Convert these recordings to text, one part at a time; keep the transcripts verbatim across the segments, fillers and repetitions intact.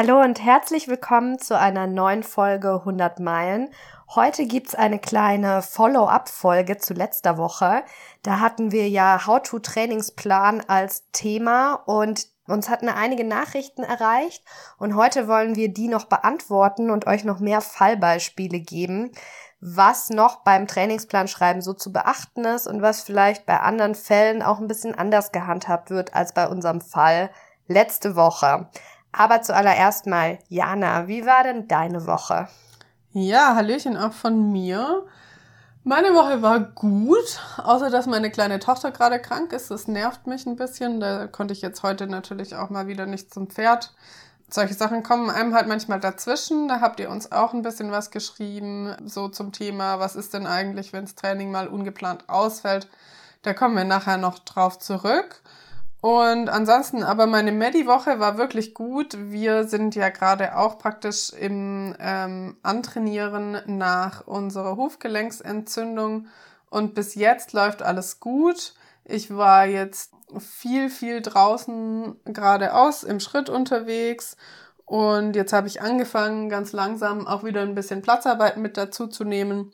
Hallo und herzlich willkommen zu einer neuen Folge hundert Meilen. Heute gibt's eine kleine Follow-up-Folge zu letzter Woche. Da hatten wir ja How-to-Trainingsplan als Thema und uns hatten einige Nachrichten erreicht und heute wollen wir die noch beantworten und euch noch mehr Fallbeispiele geben, was noch beim Trainingsplanschreiben so zu beachten ist und was vielleicht bei anderen Fällen auch ein bisschen anders gehandhabt wird als bei unserem Fall letzte Woche. Aber zuallererst mal, Jana, wie war denn deine Woche? Ja, Hallöchen auch von mir. Meine Woche war gut, außer dass meine kleine Tochter gerade krank ist. Das nervt mich ein bisschen. Da konnte ich jetzt heute natürlich auch mal wieder nicht zum Pferd. Solche Sachen kommen einem halt manchmal dazwischen. Da habt ihr uns auch ein bisschen was geschrieben, so zum Thema, was ist denn eigentlich, wenn das Training mal ungeplant ausfällt. Da kommen wir nachher noch drauf zurück. Und ansonsten, aber meine Maddie-Woche war wirklich gut. Wir sind ja gerade auch praktisch im ähm, Antrainieren nach unserer Hufgelenksentzündung und bis jetzt läuft alles gut. Ich war jetzt viel, viel draußen geradeaus im Schritt unterwegs und jetzt habe ich angefangen, ganz langsam auch wieder ein bisschen Platzarbeit mit dazu zu nehmen.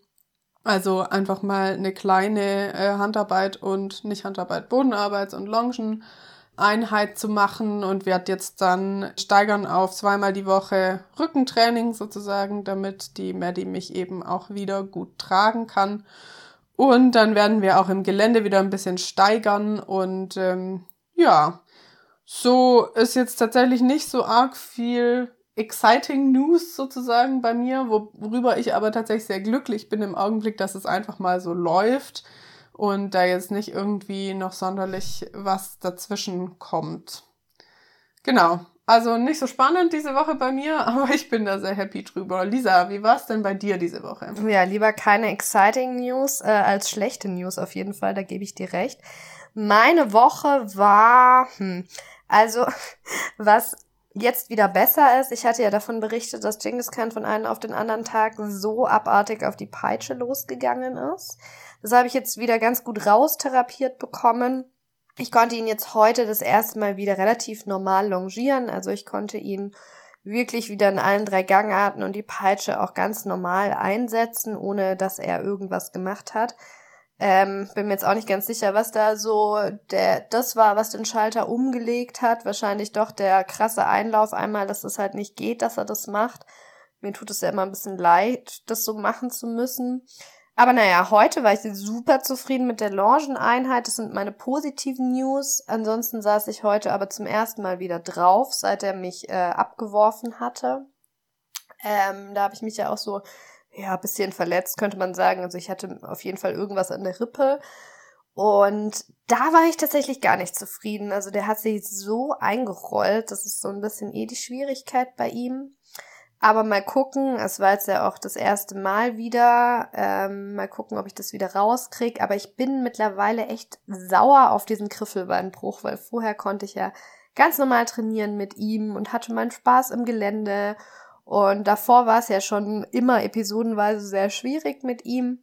Also einfach mal eine kleine äh, Handarbeit und nicht Handarbeit, Bodenarbeit und Longeneinheit zu machen und werde jetzt dann steigern auf zweimal die Woche Rückentraining sozusagen, damit die Maddie mich eben auch wieder gut tragen kann. Und dann werden wir auch im Gelände wieder ein bisschen steigern und ähm, ja, so ist jetzt tatsächlich nicht so arg viel exciting News sozusagen bei mir, worüber ich aber tatsächlich sehr glücklich bin im Augenblick, dass es einfach mal so läuft und da jetzt nicht irgendwie noch sonderlich was dazwischen kommt. Genau, also nicht so spannend diese Woche bei mir, aber ich bin da sehr happy drüber. Lisa, wie war es denn bei dir diese Woche? Ja, lieber keine exciting News äh, als schlechte News auf jeden Fall, da gebe ich dir recht. Meine Woche war, hm, also was jetzt wieder besser ist. Ich hatte ja davon berichtet, dass Gengiskan von einem auf den anderen Tag so abartig auf die Peitsche losgegangen ist. Das habe ich jetzt wieder ganz gut raustherapiert bekommen. Ich konnte ihn jetzt heute das erste Mal wieder relativ normal longieren. Also ich konnte ihn wirklich wieder in allen drei Gangarten und die Peitsche auch ganz normal einsetzen, ohne dass er irgendwas gemacht hat. Ähm, bin mir jetzt auch nicht ganz sicher, was da so der das war, was den Schalter umgelegt hat. Wahrscheinlich doch der krasse Einlauf einmal, dass es halt nicht geht, dass er das macht. Mir tut es ja immer ein bisschen leid, das so machen zu müssen. Aber naja, heute war ich super zufrieden mit der Longeneinheit. Das sind meine positiven News. Ansonsten saß ich heute aber zum ersten Mal wieder drauf, seit er mich äh, abgeworfen hatte. Ähm, da habe ich mich ja auch so ja, bisschen verletzt, könnte man sagen. Also ich hatte auf jeden Fall irgendwas an der Rippe. Und da war ich tatsächlich gar nicht zufrieden. Also der hat sich so eingerollt. Das ist so ein bisschen eh die Schwierigkeit bei ihm. Aber mal gucken, es war jetzt ja auch das erste Mal wieder. Ähm, mal gucken, ob ich das wieder rauskriege. Aber ich bin mittlerweile echt sauer auf diesen Griffelbeinbruch, weil vorher konnte ich ja ganz normal trainieren mit ihm und hatte meinen Spaß im Gelände. Und davor war es ja schon immer episodenweise sehr schwierig mit ihm.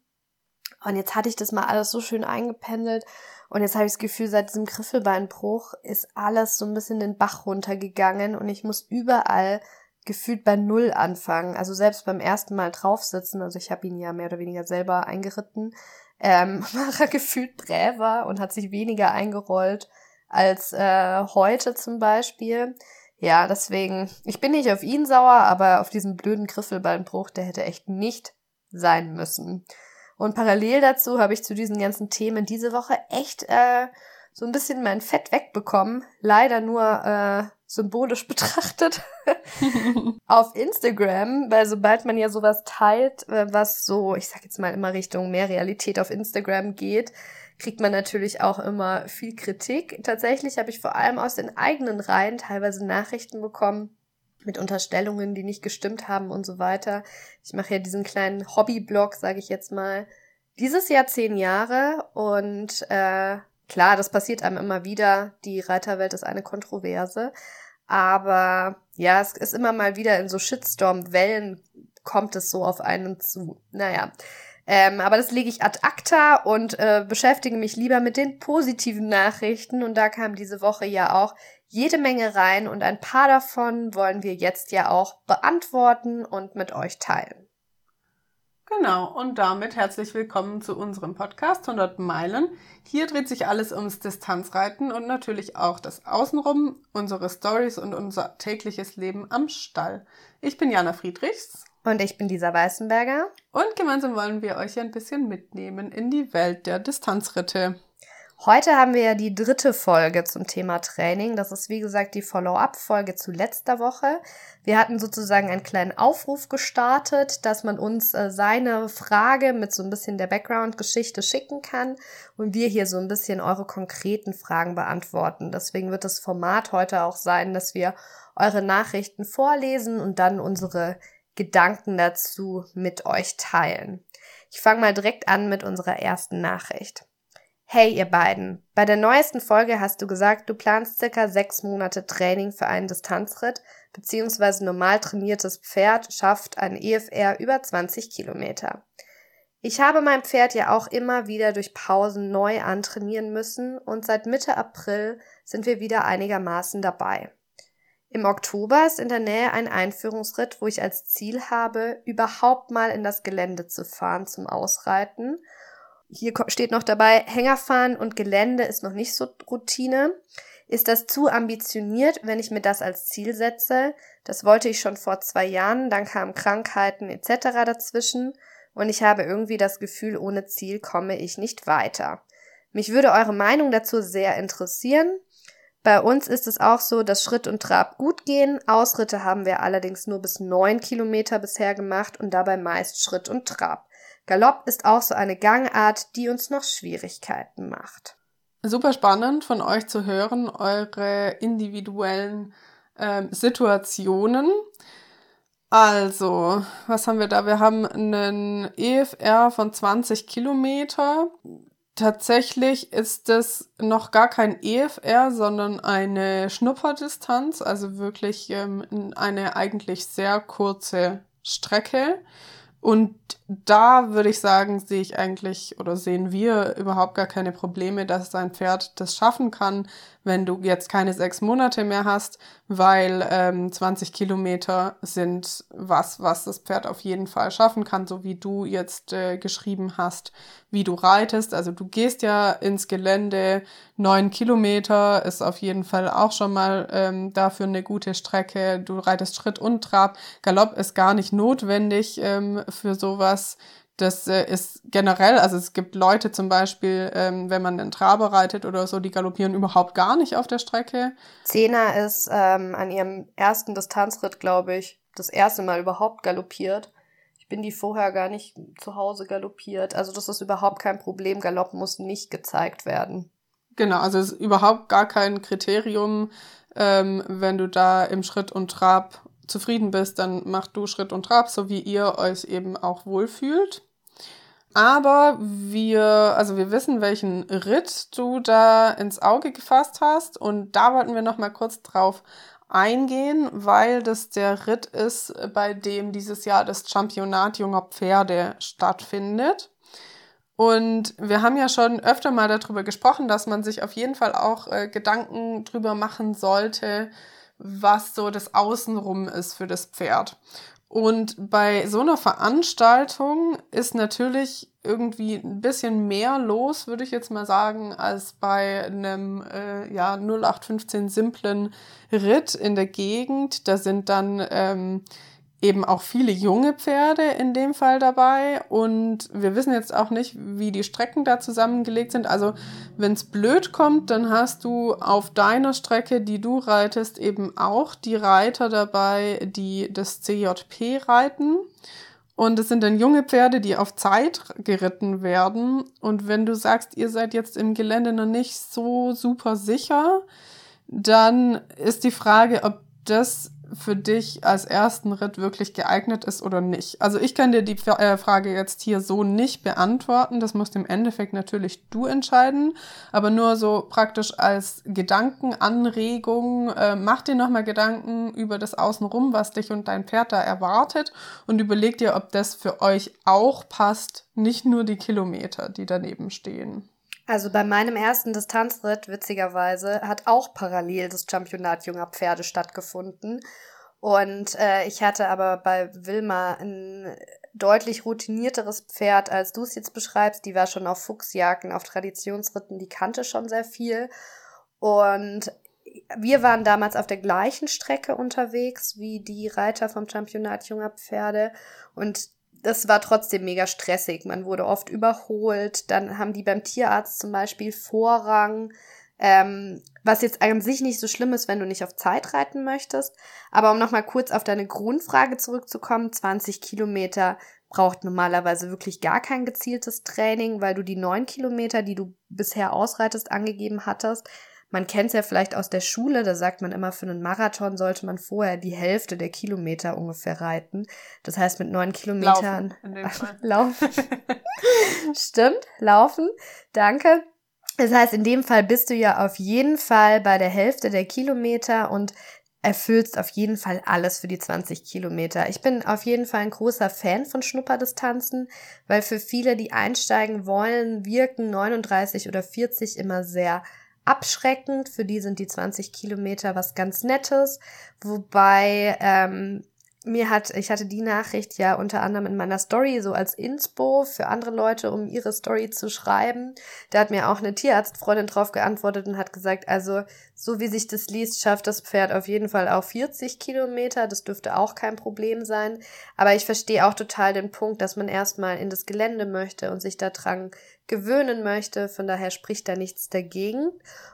Und jetzt hatte ich das mal alles so schön eingependelt. Und jetzt habe ich das Gefühl, seit diesem Griffelbeinbruch ist alles so ein bisschen den Bach runtergegangen. Und ich muss überall gefühlt bei Null anfangen. Also selbst beim ersten Mal draufsitzen. Also ich habe ihn ja mehr oder weniger selber eingeritten. Ähm, war er gefühlt bräver und hat sich weniger eingerollt als äh, heute zum Beispiel. Ja, deswegen, ich bin nicht auf ihn sauer, aber auf diesen blöden Griffelbeinbruch, der hätte echt nicht sein müssen. Und parallel dazu habe ich zu diesen ganzen Themen diese Woche echt äh, so ein bisschen mein Fett wegbekommen. Leider nur äh, symbolisch betrachtet. Auf Instagram, weil sobald man ja sowas teilt, was so, ich sag jetzt mal immer Richtung mehr Realität auf Instagram geht, kriegt man natürlich auch immer viel Kritik. Tatsächlich habe ich vor allem aus den eigenen Reihen teilweise Nachrichten bekommen mit Unterstellungen, die nicht gestimmt haben und so weiter. Ich mache ja diesen kleinen Hobbyblog, sage ich jetzt mal, dieses Jahr zehn Jahre und äh, klar, das passiert einem immer wieder. Die Reiterwelt ist eine Kontroverse, aber ja, es ist immer mal wieder in so Shitstorm-Wellen kommt es so auf einen zu. Naja, Ähm, aber das lege ich ad acta und äh, beschäftige mich lieber mit den positiven Nachrichten. Und da kam diese Woche ja auch, jede Menge rein und ein paar davon wollen wir jetzt ja auch beantworten und mit euch teilen. Genau, und damit herzlich willkommen zu unserem Podcast hundert Meilen. Hier dreht sich alles ums Distanzreiten und natürlich auch das Außenrum, unsere Storys und unser tägliches Leben am Stall. Ich bin Jana Friedrichs. Und ich bin Lisa Weißenberger. Und gemeinsam wollen wir euch ein bisschen mitnehmen in die Welt der Distanzritte. Heute haben wir ja die dritte Folge zum Thema Training. Das ist, wie gesagt, die Follow-up-Folge zu letzter Woche. Wir hatten sozusagen einen kleinen Aufruf gestartet, dass man uns äh, seine Frage mit so ein bisschen der Background-Geschichte schicken kann und wir hier so ein bisschen eure konkreten Fragen beantworten. Deswegen wird das Format heute auch sein, dass wir eure Nachrichten vorlesen und dann unsere Gedanken dazu mit euch teilen. Ich fange mal direkt an mit unserer ersten Nachricht. Hey ihr beiden, bei der neuesten Folge hast du gesagt, du planst circa sechs Monate Training für einen Distanzritt, beziehungsweise normal trainiertes Pferd schafft ein E F R über zwanzig Kilometer. Ich habe mein Pferd ja auch immer wieder durch Pausen neu antrainieren müssen und seit Mitte April sind wir wieder einigermaßen dabei. Im Oktober ist in der Nähe ein Einführungsritt, wo ich als Ziel habe, überhaupt mal in das Gelände zu fahren zum Ausreiten. Hier steht noch dabei, Hängerfahren und Gelände ist noch nicht so Routine. Ist das zu ambitioniert, wenn ich mir das als Ziel setze? Das wollte ich schon vor zwei Jahren, dann kamen Krankheiten et cetera dazwischen und ich habe irgendwie das Gefühl, ohne Ziel komme ich nicht weiter. Mich würde eure Meinung dazu sehr interessieren. Bei uns ist es auch so, dass Schritt und Trab gut gehen. Ausritte haben wir allerdings nur bis neun Kilometer bisher gemacht und dabei meist Schritt und Trab. Galopp ist auch so eine Gangart, die uns noch Schwierigkeiten macht. Super spannend von euch zu hören, eure individuellen äh, Situationen. Also, was haben wir da? Wir haben einen E F R von zwanzig Kilometer. Tatsächlich ist das noch gar kein E F R, sondern eine Schnupperdistanz, also wirklich ähm, eine eigentlich sehr kurze Strecke. Und da würde ich sagen, sehe ich eigentlich oder sehen wir überhaupt gar keine Probleme, dass dein Pferd das schaffen kann, wenn du jetzt keine sechs Monate mehr hast, weil ähm, zwanzig Kilometer sind was, was das Pferd auf jeden Fall schaffen kann, so wie du jetzt äh, geschrieben hast, wie du reitest. Also du gehst ja ins Gelände, neun Kilometer ist auf jeden Fall auch schon mal ähm, dafür eine gute Strecke. Du reitest Schritt und Trab. Galopp ist gar nicht notwendig ähm, für sowas. Das ist generell, also es gibt Leute zum Beispiel, ähm, wenn man einen Traber reitet oder so, die galoppieren überhaupt gar nicht auf der Strecke. Szena ist ähm, an ihrem ersten Distanzritt, glaube ich, das erste Mal überhaupt galoppiert. Ich bin die vorher gar nicht zu Hause galoppiert. Also das ist überhaupt kein Problem. Galopp muss nicht gezeigt werden. Genau, also es ist überhaupt gar kein Kriterium, ähm, wenn du da im Schritt und Trab zufrieden bist, dann macht du Schritt und Trab, so wie ihr euch eben auch wohlfühlt. Aber wir, also wir wissen, welchen Ritt du da ins Auge gefasst hast und da wollten wir nochmal kurz drauf eingehen, weil das der Ritt ist, bei dem dieses Jahr das Championat junger Pferde stattfindet. Und wir haben ja schon öfter mal darüber gesprochen, dass man sich auf jeden Fall auch äh, Gedanken drüber machen sollte, was so das Außenrum ist für das Pferd. Und bei so einer Veranstaltung ist natürlich irgendwie ein bisschen mehr los, würde ich jetzt mal sagen, als bei einem äh, ja, null acht fünfzehn simplen Ritt in der Gegend. Da sind dann ähm, eben auch viele junge Pferde in dem Fall dabei und wir wissen jetzt auch nicht, wie die Strecken da zusammengelegt sind. Also wenn es blöd kommt, dann hast du auf deiner Strecke, die du reitest, eben auch die Reiter dabei, die das C J P reiten. Und es sind dann junge Pferde, die auf Zeit geritten werden. Und wenn du sagst, ihr seid jetzt im Gelände noch nicht so super sicher, dann ist die Frage, ob das für dich als ersten Ritt wirklich geeignet ist oder nicht. Also ich kann dir die Frage jetzt hier so nicht beantworten. Das musst im Endeffekt natürlich du entscheiden. Aber nur so praktisch als Gedankenanregung, äh, mach dir nochmal Gedanken über das Außenrum, was dich und dein Pferd da erwartet und überleg dir, ob das für euch auch passt, nicht nur die Kilometer, die daneben stehen. Also bei meinem ersten Distanzritt, witzigerweise, hat auch parallel das Championat junger Pferde stattgefunden. Und äh, ich hatte aber bei Wilma ein deutlich routinierteres Pferd, als du es jetzt beschreibst. Die war schon auf Fuchsjagden, auf Traditionsritten, die kannte schon sehr viel. Und wir waren damals auf der gleichen Strecke unterwegs wie die Reiter vom Championat junger Pferde. Und das war trotzdem mega stressig. Man wurde oft überholt. Dann haben die beim Tierarzt zum Beispiel Vorrang. Ähm, was jetzt an sich nicht so schlimm ist, wenn du nicht auf Zeit reiten möchtest. Aber um nochmal kurz auf deine Grundfrage zurückzukommen, zwanzig Kilometer braucht normalerweise wirklich gar kein gezieltes Training, weil du die neun Kilometer, die du bisher ausreitest, angegeben hattest. Man kennt es ja vielleicht aus der Schule, da sagt man immer, für einen Marathon sollte man vorher die Hälfte der Kilometer ungefähr reiten. Das heißt, mit neun Kilometern... Laufen, in dem Fall. Laufen. Stimmt, laufen. Danke. Das heißt, in dem Fall bist du ja auf jeden Fall bei der Hälfte der Kilometer und erfüllst auf jeden Fall alles für die zwanzig Kilometer. Ich bin auf jeden Fall ein großer Fan von Schnupperdistanzen, weil für viele, die einsteigen wollen, wirken neununddreißig oder vierzig immer sehr abschreckend. Für die sind die zwanzig Kilometer was ganz Nettes, wobei ähm, mir hat, ich hatte die Nachricht ja unter anderem in meiner Story so als Inspo für andere Leute, um ihre Story zu schreiben. Da hat mir auch eine Tierarztfreundin drauf geantwortet und hat gesagt, also so wie sich das liest, schafft das Pferd auf jeden Fall auch vierzig Kilometer. Das dürfte auch kein Problem sein. Aber ich verstehe auch total den Punkt, dass man erstmal in das Gelände möchte und sich da dran gewöhnen möchte. Von daher spricht da nichts dagegen.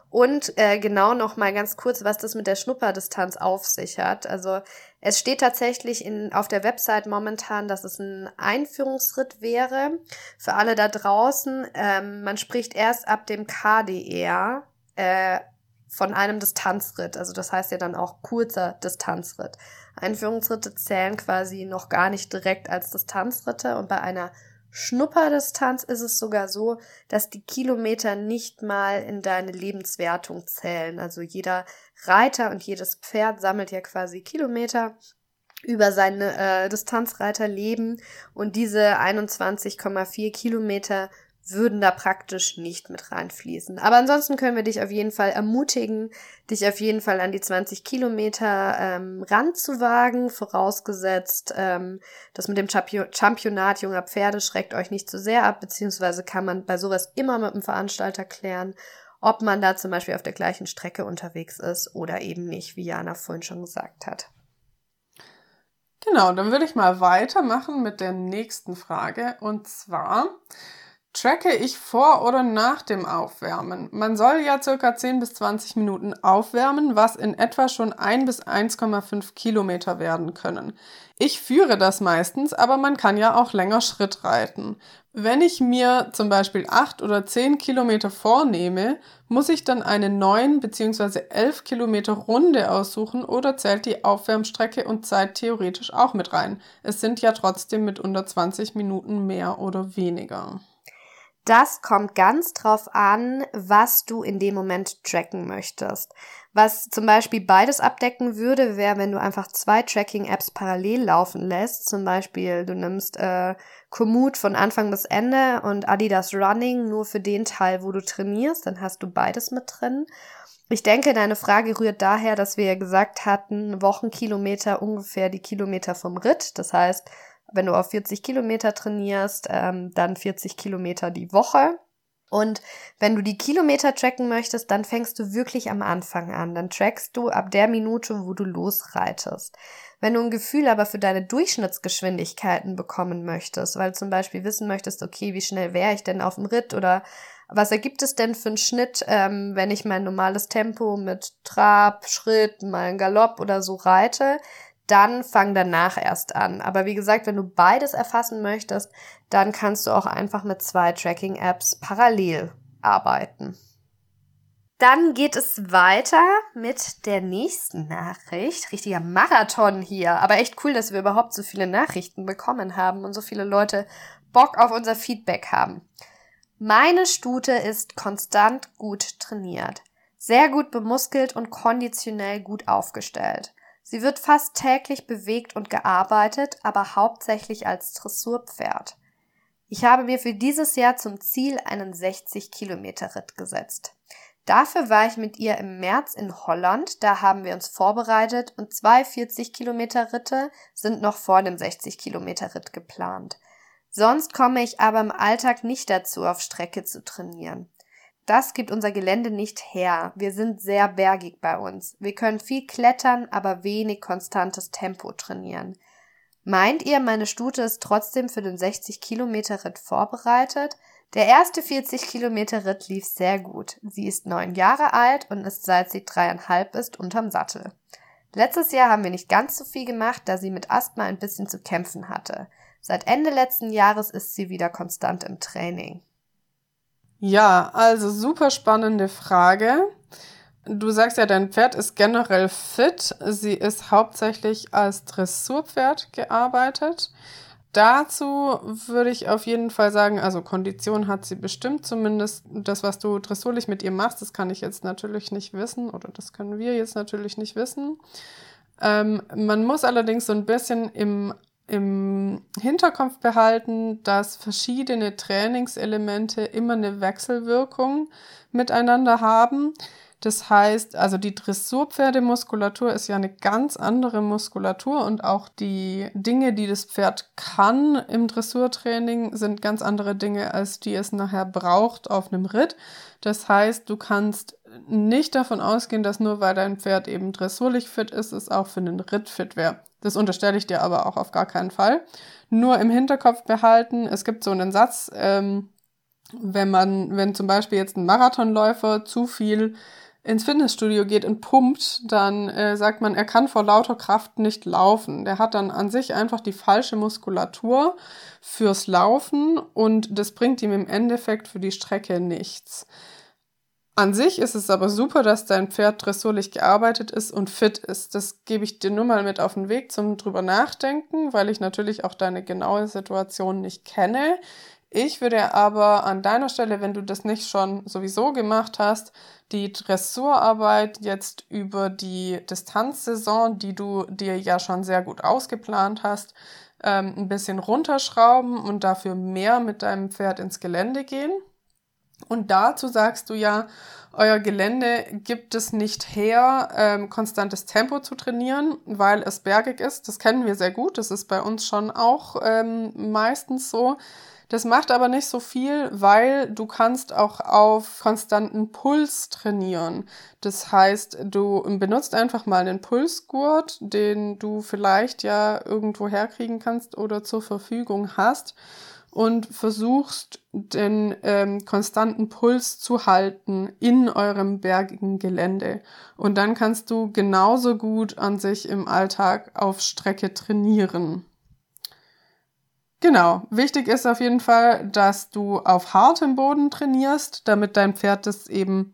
Und äh, genau nochmal ganz kurz, was das mit der Schnupperdistanz auf sich hat. Also es steht tatsächlich in, auf der Website momentan, dass es ein Einführungsritt wäre. Für alle da draußen, ähm, man spricht erst ab dem K D R äh, von einem Distanzritt. Also das heißt ja dann auch kurzer Distanzritt. Einführungsritte zählen quasi noch gar nicht direkt als Distanzritte. Und bei einer Schnupperdistanz ist es sogar so, dass die Kilometer nicht mal in deine Lebenswertung zählen. Also jeder Reiter und jedes Pferd sammelt ja quasi Kilometer über sein äh, Distanzreiterleben und diese einundzwanzig Komma vier Kilometer würden da praktisch nicht mit reinfließen. Aber ansonsten können wir dich auf jeden Fall ermutigen, dich auf jeden Fall an die zwanzig Kilometer ähm, ranzuwagen, vorausgesetzt, ähm, das mit dem Championat junger Pferde schreckt euch nicht zu sehr ab, beziehungsweise kann man bei sowas immer mit dem Veranstalter klären, ob man da zum Beispiel auf der gleichen Strecke unterwegs ist oder eben nicht, wie Jana vorhin schon gesagt hat. Genau, dann würde ich mal weitermachen mit der nächsten Frage und zwar: Tracke ich vor oder nach dem Aufwärmen? Man soll ja ca. zehn bis zwanzig Minuten aufwärmen, was in etwa schon ein bis eins Komma fünf Kilometer werden können. Ich führe das meistens, aber man kann ja auch länger Schritt reiten. Wenn ich mir zum Beispiel acht oder zehn Kilometer vornehme, muss ich dann eine neun bzw. elf Kilometer Runde aussuchen oder zählt die Aufwärmstrecke und Zeit theoretisch auch mit rein? Es sind ja trotzdem mit unter zwanzig Minuten mehr oder weniger. Das kommt ganz drauf an, was du in dem Moment tracken möchtest. Was zum Beispiel beides abdecken würde, wäre, wenn du einfach zwei Tracking-Apps parallel laufen lässt. Zum Beispiel, du nimmst äh, Komoot von Anfang bis Ende und Adidas Running nur für den Teil, wo du trainierst. Dann hast du beides mit drin. Ich denke, deine Frage rührt daher, dass wir ja gesagt hatten, Wochenkilometer ungefähr die Kilometer vom Ritt. Das heißt, wenn du auf vierzig Kilometer trainierst, ähm, dann vierzig Kilometer die Woche. Und wenn du die Kilometer tracken möchtest, dann fängst du wirklich am Anfang an. Dann trackst du ab der Minute, wo du losreitest. Wenn du ein Gefühl aber für deine Durchschnittsgeschwindigkeiten bekommen möchtest, weil du zum Beispiel wissen möchtest, okay, wie schnell wäre ich denn auf dem Ritt oder was ergibt es denn für einen Schnitt, ähm, wenn ich mein normales Tempo mit Trab, Schritt, meinen Galopp oder so reite, dann fang danach erst an. Aber wie gesagt, wenn du beides erfassen möchtest, dann kannst du auch einfach mit zwei Tracking-Apps parallel arbeiten. Dann geht es weiter mit der nächsten Nachricht. Richtiger Marathon hier. Aber echt cool, dass wir überhaupt so viele Nachrichten bekommen haben und so viele Leute Bock auf unser Feedback haben. Meine Stute ist konstant gut trainiert, sehr gut bemuskelt und konditionell gut aufgestellt. Sie wird fast täglich bewegt und gearbeitet, aber hauptsächlich als Dressurpferd. Ich habe mir für dieses Jahr zum Ziel einen sechzig Kilometer Ritt gesetzt. Dafür war ich mit ihr im März in Holland, da haben wir uns vorbereitet und zwei vierzig Kilometer Ritte sind noch vor dem sechzig Kilometer Ritt geplant. Sonst komme ich aber im Alltag nicht dazu, auf Strecke zu trainieren. Das gibt unser Gelände nicht her. Wir sind sehr bergig bei uns. Wir können viel klettern, aber wenig konstantes Tempo trainieren. Meint ihr, meine Stute ist trotzdem für den sechzig Kilometer Ritt vorbereitet? Der erste vierzig Kilometer Ritt lief sehr gut. Sie ist neun Jahre alt und ist, seit sie dreieinhalb ist, unterm Sattel. Letztes Jahr haben wir nicht ganz so viel gemacht, da sie mit Asthma ein bisschen zu kämpfen hatte. Seit Ende letzten Jahres ist sie wieder konstant im Training. Ja, also super spannende Frage. Du sagst ja, dein Pferd ist generell fit. Sie ist hauptsächlich als Dressurpferd gearbeitet. Dazu würde ich auf jeden Fall sagen, also Kondition hat sie bestimmt, zumindest das, was du dressurlich mit ihr machst, das kann ich jetzt natürlich nicht wissen oder das können wir jetzt natürlich nicht wissen. Ähm, man muss allerdings so ein bisschen im im Hinterkopf behalten, dass verschiedene Trainingselemente immer eine Wechselwirkung miteinander haben. Das heißt, also die Dressurpferdemuskulatur ist ja eine ganz andere Muskulatur und auch die Dinge, die das Pferd kann im Dressurtraining, sind ganz andere Dinge, als die es nachher braucht auf einem Ritt. Das heißt, du kannst nicht davon ausgehen, dass nur weil dein Pferd eben dressurlich fit ist, es auch für einen Ritt fit wäre. Das unterstelle ich dir aber auch auf gar keinen Fall. Nur im Hinterkopf behalten, es gibt so einen Satz, ähm, wenn man, wenn zum Beispiel jetzt ein Marathonläufer zu viel ins Fitnessstudio geht und pumpt, dann äh, sagt man, er kann vor lauter Kraft nicht laufen. Der hat dann an sich einfach die falsche Muskulatur fürs Laufen und das bringt ihm im Endeffekt für die Strecke nichts. An sich ist es aber super, dass dein Pferd dressurlich gearbeitet ist und fit ist. Das gebe ich dir nur mal mit auf den Weg zum drüber nachdenken, weil ich natürlich auch deine genaue Situation nicht kenne. Ich würde aber an deiner Stelle, wenn du das nicht schon sowieso gemacht hast, die Dressurarbeit jetzt über die Distanzsaison, die du dir ja schon sehr gut ausgeplant hast, ähm, ein bisschen runterschrauben und dafür mehr mit deinem Pferd ins Gelände gehen. Und dazu sagst du ja, euer Gelände gibt es nicht her, ähm, konstantes Tempo zu trainieren, weil es bergig ist. Das kennen wir sehr gut, das ist bei uns schon auch ähm, meistens so. Das macht aber nicht so viel, weil du kannst auch auf konstanten Puls trainieren. Das heißt, du benutzt einfach mal einen Pulsgurt, den du vielleicht ja irgendwo herkriegen kannst oder zur Verfügung hast und versuchst, den ähm, konstanten Puls zu halten in eurem bergigen Gelände. Und dann kannst du genauso gut an sich im Alltag auf Strecke trainieren. Genau, wichtig ist auf jeden Fall, dass du auf hartem Boden trainierst, damit dein Pferd das eben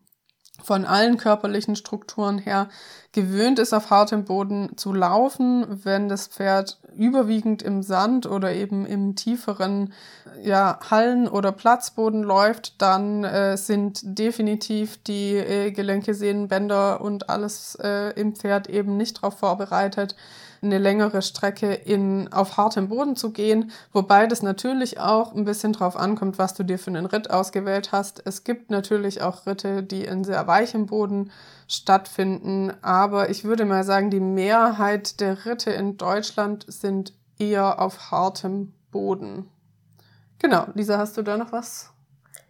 von allen körperlichen Strukturen her gewöhnt ist, auf hartem Boden zu laufen. Wenn das Pferd überwiegend im Sand oder eben im tieferen ja, Hallen- oder Platzboden läuft, dann äh, sind definitiv die äh, Gelenke, Sehnen, Bänder und alles äh, im Pferd eben nicht darauf vorbereitet, eine längere Strecke in, auf hartem Boden zu gehen, wobei das natürlich auch ein bisschen drauf ankommt, was du dir für einen Ritt ausgewählt hast. Es gibt natürlich auch Ritte, die in sehr weichem Boden stattfinden, aber ich würde mal sagen, die Mehrheit der Ritte in Deutschland sind eher auf hartem Boden. Genau, Lisa, hast du da noch was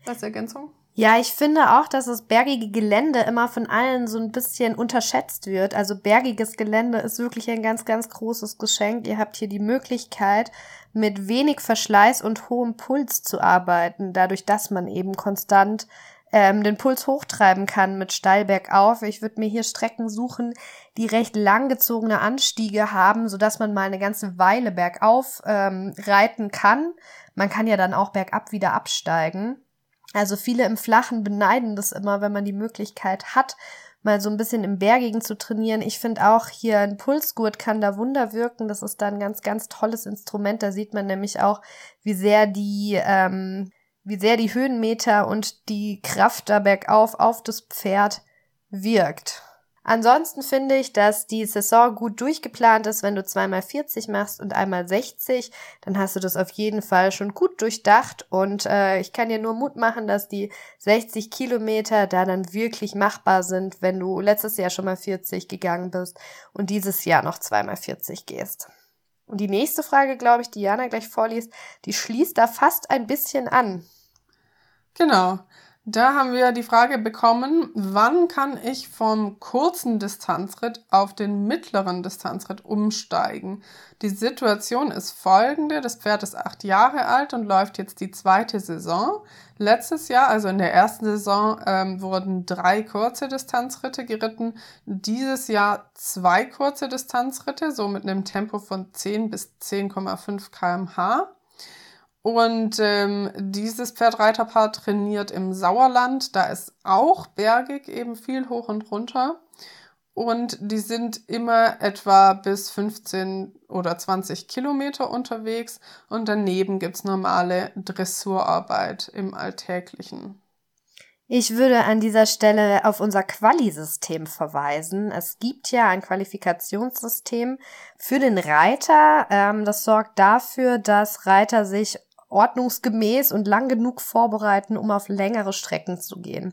als Ergänzung? Ja, ich finde auch, dass das bergige Gelände immer von allen so ein bisschen unterschätzt wird. Also bergiges Gelände ist wirklich ein ganz, ganz großes Geschenk. Ihr habt hier die Möglichkeit, mit wenig Verschleiß und hohem Puls zu arbeiten, dadurch, dass man eben konstant ähm, den Puls hochtreiben kann mit steil bergauf. Ich würde mir hier Strecken suchen, die recht langgezogene Anstiege haben, sodass man mal eine ganze Weile bergauf ähm, reiten kann. Man kann ja dann auch bergab wieder absteigen. Also viele im Flachen beneiden das immer, wenn man die Möglichkeit hat, mal so ein bisschen im Bergigen zu trainieren. Ich finde auch hier ein Pulsgurt kann da Wunder wirken. Das ist da ein ganz, ganz tolles Instrument. Da sieht man nämlich auch, wie sehr die, ähm, wie sehr die Höhenmeter und die Kraft da bergauf auf das Pferd wirkt. Ansonsten finde ich, dass die Saison gut durchgeplant ist. Wenn du zweimal vierzig machst und einmal sechzig, dann hast du das auf jeden Fall schon gut durchdacht. Und äh, ich kann dir nur Mut machen, dass die sechzig Kilometer da dann wirklich machbar sind, wenn du letztes Jahr schon mal vierzig gegangen bist und dieses Jahr noch zweimal vierzig gehst. Und die nächste Frage, glaube ich, die Jana gleich vorliest, die schließt da fast ein bisschen an. Genau. Da haben wir die Frage bekommen, wann kann ich vom kurzen Distanzritt auf den mittleren Distanzritt umsteigen? Die Situation ist folgende, das Pferd ist acht Jahre alt und läuft jetzt die zweite Saison. Letztes Jahr, also in der ersten Saison, ähm, wurden drei kurze Distanzritte geritten. Dieses Jahr zwei kurze Distanzritte, so mit einem Tempo von zehn bis zehn Komma fünf Kilometer pro Stunde. Und ähm, dieses Pferdreiterpaar trainiert im Sauerland, da ist auch bergig, eben viel hoch und runter. Und die sind immer etwa bis fünfzehn oder zwanzig Kilometer unterwegs und daneben gibt's normale Dressurarbeit im Alltäglichen. Ich würde an dieser Stelle auf unser Quali-System verweisen. Es gibt ja ein Qualifikationssystem für den Reiter. Ähm, das sorgt dafür, dass Reiter sich ordnungsgemäß und lang genug vorbereiten, um auf längere Strecken zu gehen.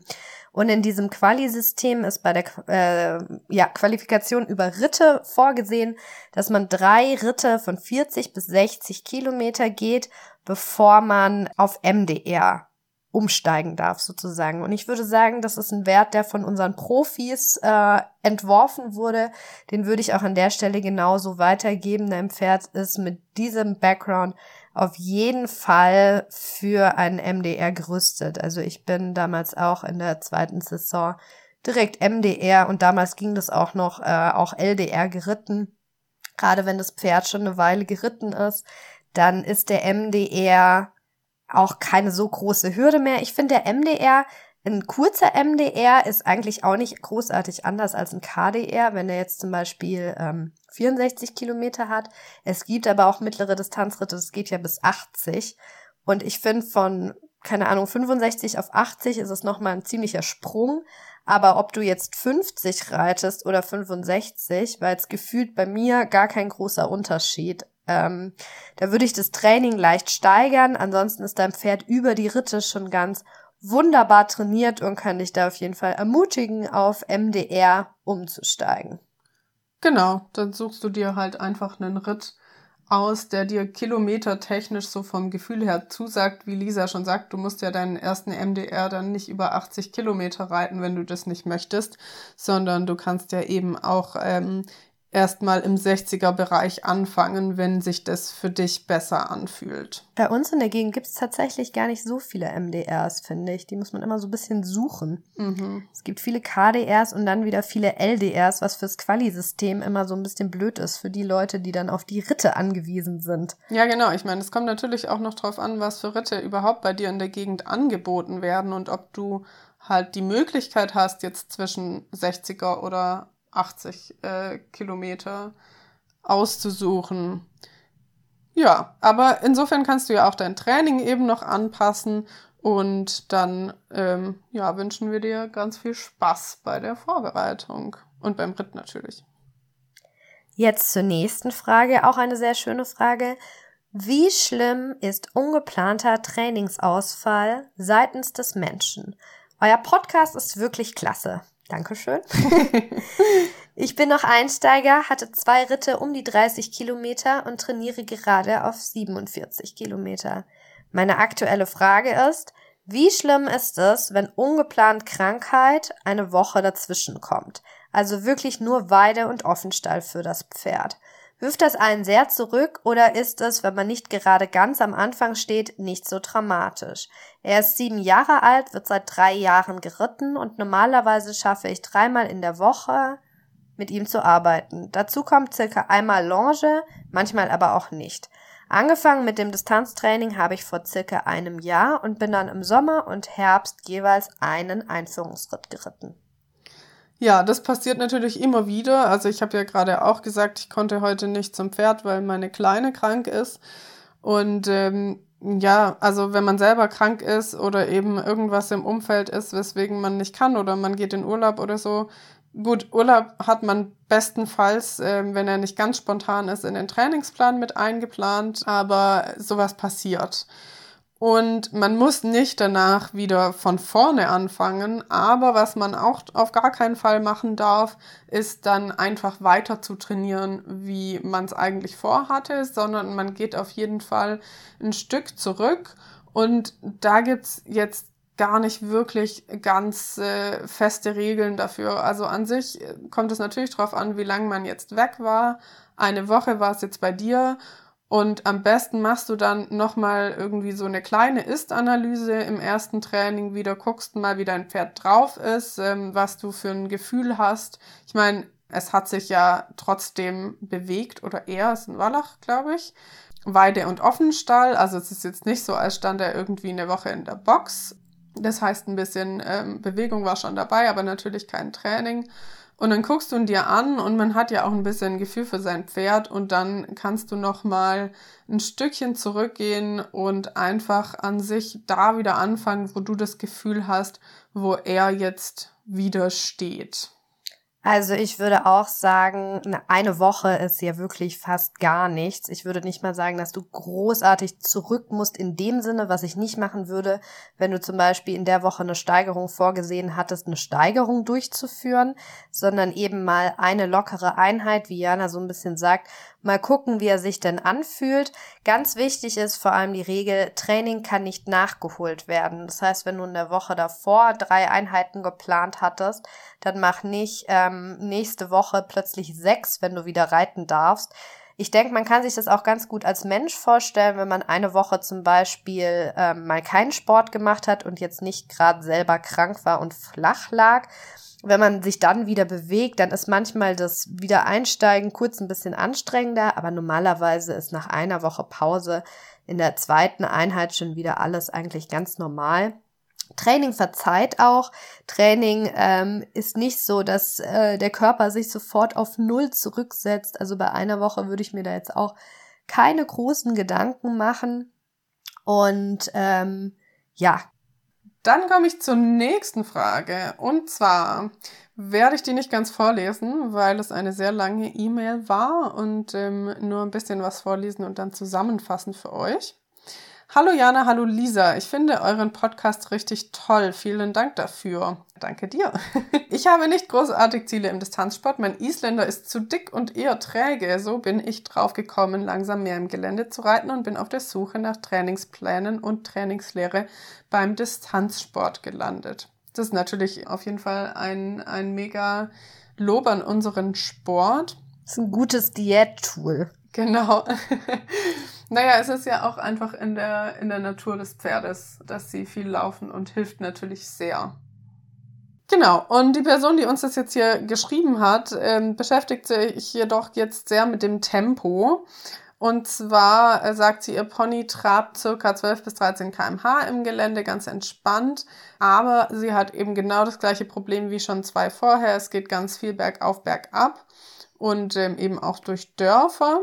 Und in diesem Quali-System ist bei der äh, ja, Qualifikation über Ritte vorgesehen, dass man drei Ritte von vierzig bis sechzig Kilometer geht, bevor man auf M D R umsteigen darf sozusagen. Und ich würde sagen, das ist ein Wert, der von unseren Profis äh, entworfen wurde. Den würde ich auch an der Stelle genauso weitergeben. Dein Pferd ist mit diesem Background auf jeden Fall für einen M D R gerüstet. Also ich bin damals auch in der zweiten Saison direkt M D R und damals ging das auch noch äh, auch L D R geritten. Gerade wenn das Pferd schon eine Weile geritten ist, dann ist der M D R auch keine so große Hürde mehr. Ich finde, der M D R, ein kurzer M D R ist eigentlich auch nicht großartig anders als ein K D R, wenn er jetzt zum Beispiel ähm, vierundsechzig Kilometer hat. Es gibt aber auch mittlere Distanzritte, das geht ja bis achtzig. Und ich finde, von, keine Ahnung, fünfundsechzig auf achtzig ist es nochmal ein ziemlicher Sprung. Aber ob du jetzt fünfzig reitest oder fünfundsechzig, war jetzt gefühlt bei mir gar kein großer Unterschied. Ähm, da würde ich das Training leicht steigern, ansonsten ist dein Pferd über die Ritte schon ganz wunderbar trainiert und kann dich da auf jeden Fall ermutigen, auf M D R umzusteigen. Genau, dann suchst du dir halt einfach einen Ritt aus, der dir kilometertechnisch so vom Gefühl her zusagt, wie Lisa schon sagt, du musst ja deinen ersten M D R dann nicht über achtzig Kilometer reiten, wenn du das nicht möchtest, sondern du kannst ja eben auch ähm, erstmal im sechziger-Bereich anfangen, wenn sich das für dich besser anfühlt. Bei uns in der Gegend gibt es tatsächlich gar nicht so viele M D Rs, finde ich. Die muss man immer so ein bisschen suchen. Mhm. Es gibt viele K D Rs und dann wieder viele L D Rs, was fürs Quali-System immer so ein bisschen blöd ist für die Leute, die dann auf die Ritte angewiesen sind. Ja, genau. Ich meine, es kommt natürlich auch noch drauf an, was für Ritte überhaupt bei dir in der Gegend angeboten werden und ob du halt die Möglichkeit hast, jetzt zwischen sechziger oder achtzig äh, Kilometer auszusuchen. Ja, aber insofern kannst du ja auch dein Training eben noch anpassen und dann ähm, ja, wünschen wir dir ganz viel Spaß bei der Vorbereitung und beim Ritt natürlich. Jetzt zur nächsten Frage, auch eine sehr schöne Frage. Wie schlimm ist ungeplanter Trainingsausfall seitens des Menschen? Euer Podcast ist wirklich klasse. Dankeschön. Ich bin noch Einsteiger, hatte zwei Ritte um die dreißig Kilometer und trainiere gerade auf siebenundvierzig Kilometer. Meine aktuelle Frage ist, wie schlimm ist es, wenn ungeplant Krankheit eine Woche dazwischen kommt? Also wirklich nur Weide- und Offenstall für das Pferd. Wirft das einen sehr zurück oder ist es, wenn man nicht gerade ganz am Anfang steht, nicht so dramatisch? Er ist sieben Jahre alt, wird seit drei Jahren geritten und normalerweise schaffe ich dreimal in der Woche, mit ihm zu arbeiten. Dazu kommt circa einmal Longe, manchmal aber auch nicht. Angefangen mit dem Distanztraining habe ich vor circa einem Jahr und bin dann im Sommer und Herbst jeweils einen Einführungsritt geritten. Ja, das passiert natürlich immer wieder. Also ich habe ja gerade auch gesagt, ich konnte heute nicht zum Pferd, weil meine Kleine krank ist. Und ähm, ja, also wenn man selber krank ist oder eben irgendwas im Umfeld ist, weswegen man nicht kann oder man geht in Urlaub oder so, Gut, Urlaub hat man bestenfalls, äh, wenn er nicht ganz spontan ist, in den Trainingsplan mit eingeplant, aber sowas passiert. Und man muss nicht danach wieder von vorne anfangen, aber was man auch auf gar keinen Fall machen darf, ist dann einfach weiter zu trainieren, wie man es eigentlich vorhatte, sondern man geht auf jeden Fall ein Stück zurück. Und da gibt's jetzt gar nicht wirklich ganz äh, feste Regeln dafür. Also an sich kommt es natürlich drauf an, wie lange man jetzt weg war. Eine Woche war es jetzt bei dir. Und am besten machst du dann nochmal irgendwie so eine kleine Ist-Analyse im ersten Training wieder, guckst mal, wie dein Pferd drauf ist, ähm, was du für ein Gefühl hast. Ich meine, es hat sich ja trotzdem bewegt, oder er ist ein Wallach, glaube ich. Weide- und Offenstall, also es ist jetzt nicht so, als stand er irgendwie eine Woche in der Box. Das heißt, ein bisschen ähm, Bewegung war schon dabei, aber natürlich kein Training. Und dann guckst du ihn dir an und man hat ja auch ein bisschen ein Gefühl für sein Pferd und dann kannst du nochmal ein Stückchen zurückgehen und einfach an sich da wieder anfangen, wo du das Gefühl hast, wo er jetzt wieder steht. Also ich würde auch sagen, eine Woche ist ja wirklich fast gar nichts. Ich würde nicht mal sagen, dass du großartig zurück musst in dem Sinne, was ich nicht machen würde, wenn du zum Beispiel in der Woche eine Steigerung vorgesehen hattest, eine Steigerung durchzuführen, sondern eben mal eine lockere Einheit, wie Jana so ein bisschen sagt, mal gucken, wie er sich denn anfühlt. Ganz wichtig ist vor allem die Regel, Training kann nicht nachgeholt werden. Das heißt, wenn du in der Woche davor drei Einheiten geplant hattest, dann mach nicht ähm, nächste Woche plötzlich sechs, wenn du wieder reiten darfst. Ich denke, man kann sich das auch ganz gut als Mensch vorstellen, wenn man eine Woche zum Beispiel ähm, mal keinen Sport gemacht hat und jetzt nicht gerade selber krank war und flach lag. Wenn man sich dann wieder bewegt, dann ist manchmal das Wiedereinsteigen kurz ein bisschen anstrengender, aber normalerweise ist nach einer Woche Pause in der zweiten Einheit schon wieder alles eigentlich ganz normal. Training verzeiht auch. Training ähm, ist nicht so, dass äh, der Körper sich sofort auf Null zurücksetzt. Also bei einer Woche würde ich mir da jetzt auch keine großen Gedanken machen. Und ähm, ja, dann komme ich zur nächsten Frage und zwar werde ich die nicht ganz vorlesen, weil es eine sehr lange E-Mail war und ähm, nur ein bisschen was vorlesen und dann zusammenfassen für euch. Hallo Jana, hallo Lisa, ich finde euren Podcast richtig toll, vielen Dank dafür. Danke dir. Ich habe nicht großartig Ziele im Distanzsport, mein Isländer ist zu dick und eher träge, so bin ich drauf gekommen, langsam mehr im Gelände zu reiten und bin auf der Suche nach Trainingsplänen und Trainingslehre beim Distanzsport gelandet. Das ist natürlich auf jeden Fall ein, ein mega Lob an unseren Sport. Das ist ein gutes Diät-Tool. Genau. Naja, es ist ja auch einfach in der, in der Natur des Pferdes, dass sie viel laufen und hilft natürlich sehr. Genau, und die Person, die uns das jetzt hier geschrieben hat, ähm, beschäftigt sich jedoch jetzt sehr mit dem Tempo. Und zwar äh, sagt sie, ihr Pony trabt ca. zwölf bis dreizehn Kilometer pro Stunde im Gelände, ganz entspannt. Aber sie hat eben genau das gleiche Problem wie schon zwei vorher. Es geht ganz viel bergauf, bergab und ähm, eben auch durch Dörfer.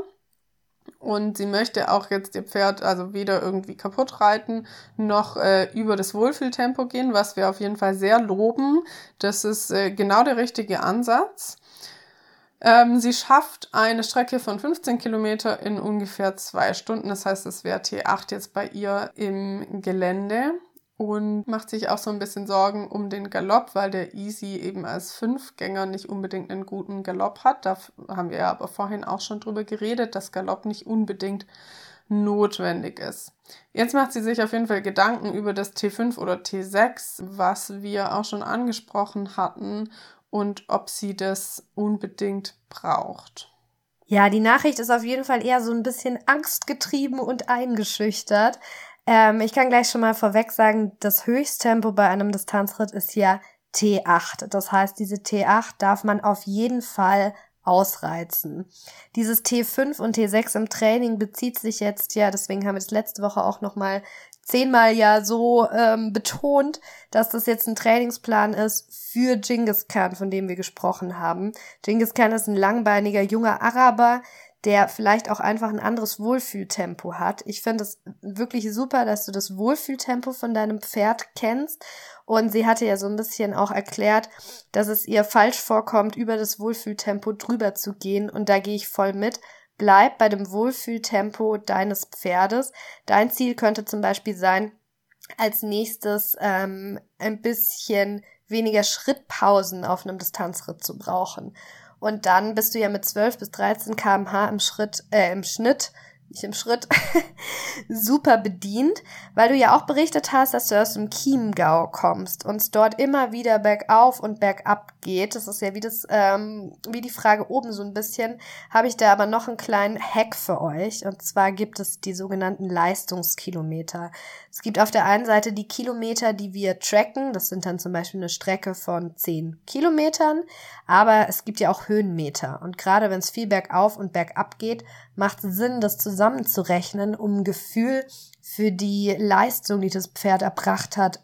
Und sie möchte auch jetzt ihr Pferd also weder irgendwie kaputt reiten, noch äh, über das Wohlfühltempo gehen, was wir auf jeden Fall sehr loben. Das ist äh, genau der richtige Ansatz. Ähm, sie schafft eine Strecke von fünfzehn Kilometer in ungefähr zwei Stunden. Das heißt, es wäre T acht jetzt bei ihr im Gelände. Und macht sich auch so ein bisschen Sorgen um den Galopp, weil der Easy eben als Fünfgänger nicht unbedingt einen guten Galopp hat. Da haben wir ja aber vorhin auch schon drüber geredet, dass Galopp nicht unbedingt notwendig ist. Jetzt macht sie sich auf jeden Fall Gedanken über das T fünf oder T sechs, was wir auch schon angesprochen hatten und ob sie das unbedingt braucht. Ja, die Nachricht ist auf jeden Fall eher so ein bisschen angstgetrieben und eingeschüchtert. Ich kann gleich schon mal vorweg sagen, das Höchsttempo bei einem Distanzritt ist ja T acht. Das heißt, diese T acht darf man auf jeden Fall ausreizen. Dieses T fünf und T sechs im Training bezieht sich jetzt ja, deswegen haben wir es letzte Woche auch nochmal zehnmal ja so ähm, betont, dass das jetzt ein Trainingsplan ist für Gengiskan, von dem wir gesprochen haben. Gengiskan ist ein langbeiniger junger Araber, der vielleicht auch einfach ein anderes Wohlfühltempo hat. Ich finde es wirklich super, dass du das Wohlfühltempo von deinem Pferd kennst. Und sie hatte ja so ein bisschen auch erklärt, dass es ihr falsch vorkommt, über das Wohlfühltempo drüber zu gehen. Und da gehe ich voll mit. Bleib bei dem Wohlfühltempo deines Pferdes. Dein Ziel könnte zum Beispiel sein, als nächstes ähm, ein bisschen weniger Schrittpausen auf einem Distanzritt zu brauchen. Und dann bist du ja mit zwölf bis dreizehn Kilometer pro Stunde im Schritt, äh, im Schnitt, nicht im Schritt, super bedient, weil du ja auch berichtet hast, dass du aus dem Chiemgau kommst und es dort immer wieder bergauf und bergab geht. Das ist ja wie das, ähm, wie die Frage oben so ein bisschen, habe ich da aber noch einen kleinen Hack für euch. Und zwar gibt es die sogenannten Leistungskilometer. Es gibt auf der einen Seite die Kilometer, die wir tracken. Das sind dann zum Beispiel eine Strecke von zehn Kilometern. Aber es gibt ja auch Höhenmeter. Und gerade wenn es viel bergauf und bergab geht, macht es Sinn, das zu zusammenzurechnen, um ein Gefühl für die Leistung, die das Pferd erbracht hat,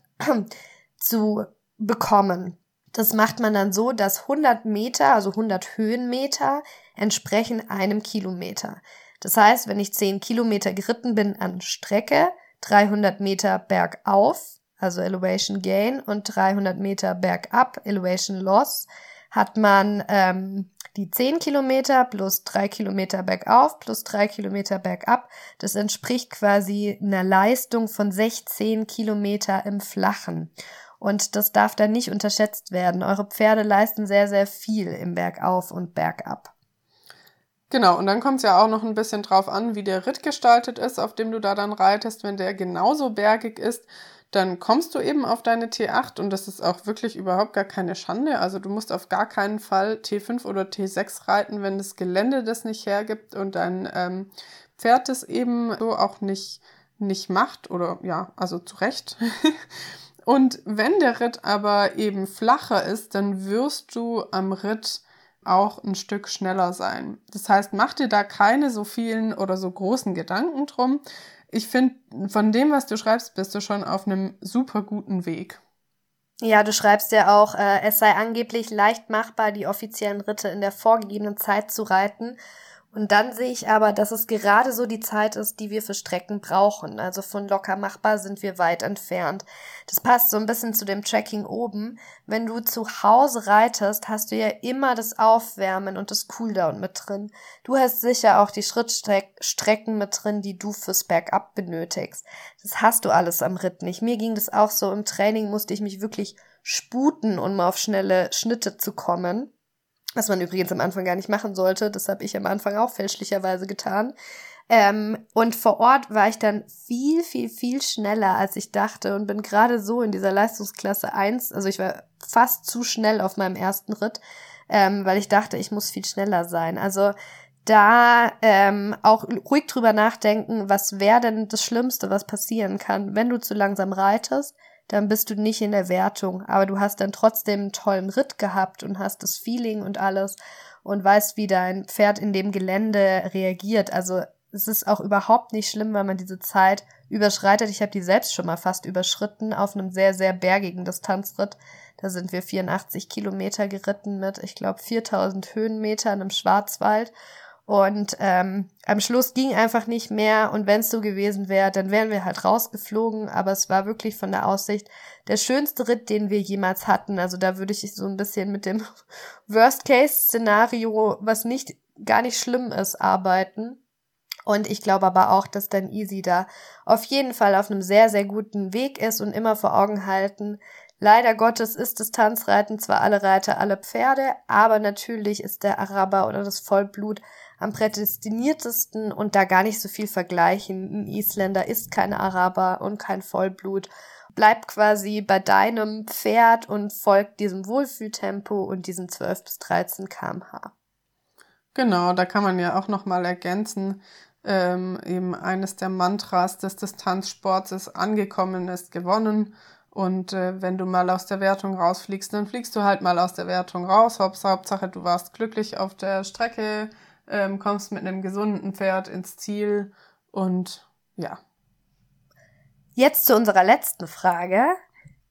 zu bekommen. Das macht man dann so, dass hundert Meter, also hundert Höhenmeter, entsprechen einem Kilometer. Das heißt, wenn ich zehn Kilometer geritten bin an Strecke, dreihundert Meter bergauf, also Elevation Gain, und dreihundert Meter bergab, Elevation Loss, hat man ähm, die zehn Kilometer plus drei Kilometer bergauf plus drei Kilometer bergab. Das entspricht quasi einer Leistung von sechzehn Kilometer im Flachen. Und das darf dann nicht unterschätzt werden. Eure Pferde leisten sehr, sehr viel im Bergauf und bergab. Genau, und dann kommt es ja auch noch ein bisschen drauf an, wie der Ritt gestaltet ist, auf dem du da dann reitest. Wenn der genauso bergig ist, dann kommst du eben auf deine T acht und das ist auch wirklich überhaupt gar keine Schande. Also du musst auf gar keinen Fall T fünf oder T sechs reiten, wenn das Gelände das nicht hergibt und dein ähm, Pferd das eben so auch nicht, nicht macht oder ja, also zu Recht. Und wenn der Ritt aber eben flacher ist, dann wirst du am Ritt auch ein Stück schneller sein. Das heißt, mach dir da keine so vielen oder so großen Gedanken drum. Ich finde, von dem, was du schreibst, bist du schon auf einem super guten Weg. Ja, du schreibst ja auch, äh, es sei angeblich leicht machbar, die offiziellen Ritte in der vorgegebenen Zeit zu reiten. Und dann sehe ich aber, dass es gerade so die Zeit ist, die wir für Strecken brauchen. Also von locker machbar sind wir weit entfernt. Das passt so ein bisschen zu dem Tracking oben. Wenn du zu Hause reitest, hast du ja immer das Aufwärmen und das Cooldown mit drin. Du hast sicher auch die Schrittstrecken mit drin, die du fürs Bergab benötigst. Das hast du alles am Ritt nicht. Mir ging das auch so. Im Training musste ich mich wirklich sputen, um auf schnelle Schnitte zu kommen. Was man übrigens am Anfang gar nicht machen sollte, das habe ich am Anfang auch fälschlicherweise getan. Ähm, und vor Ort war ich dann viel, viel, viel schneller, als ich dachte und bin gerade so in dieser Leistungsklasse eins, also ich war fast zu schnell auf meinem ersten Ritt, ähm, weil ich dachte, ich muss viel schneller sein. Also da ähm, auch ruhig drüber nachdenken, was wäre denn das Schlimmste, was passieren kann, wenn du zu langsam reitest. Dann bist du nicht in der Wertung, aber du hast dann trotzdem einen tollen Ritt gehabt und hast das Feeling und alles und weißt, wie dein Pferd in dem Gelände reagiert. Also es ist auch überhaupt nicht schlimm, wenn man diese Zeit überschreitet. Ich habe die selbst schon mal fast überschritten auf einem sehr, sehr bergigen Distanzritt. Da sind wir vierundachtzig Kilometer geritten mit, ich glaube, viertausend Höhenmetern im Schwarzwald. Und ähm, am Schluss ging einfach nicht mehr und wenn es so gewesen wäre, dann wären wir halt rausgeflogen, aber es war wirklich von der Aussicht der schönste Ritt, den wir jemals hatten. Also da würde ich so ein bisschen mit dem Worst-Case-Szenario, was nicht gar nicht schlimm ist, arbeiten. Und ich glaube aber auch, dass dann Easy da auf jeden Fall auf einem sehr, sehr guten Weg ist und immer vor Augen halten, leider Gottes ist Distanzreiten zwar alle Reiter, alle Pferde, aber natürlich ist der Araber oder das Vollblut am prädestiniertesten und da gar nicht so viel vergleichen. Ein Isländer ist kein Araber und kein Vollblut. Bleib quasi bei deinem Pferd und folgt diesem Wohlfühltempo und diesen zwölf bis dreizehn Kilometer pro Stunde. Genau, da kann man ja auch nochmal ergänzen, ähm, eben eines der Mantras des Distanzsports ist angekommen, ist gewonnen. Und äh, wenn du mal aus der Wertung rausfliegst, dann fliegst du halt mal aus der Wertung raus. Hauptsache, du warst glücklich auf der Strecke, ähm, kommst mit einem gesunden Pferd ins Ziel und ja. Jetzt zu unserer letzten Frage.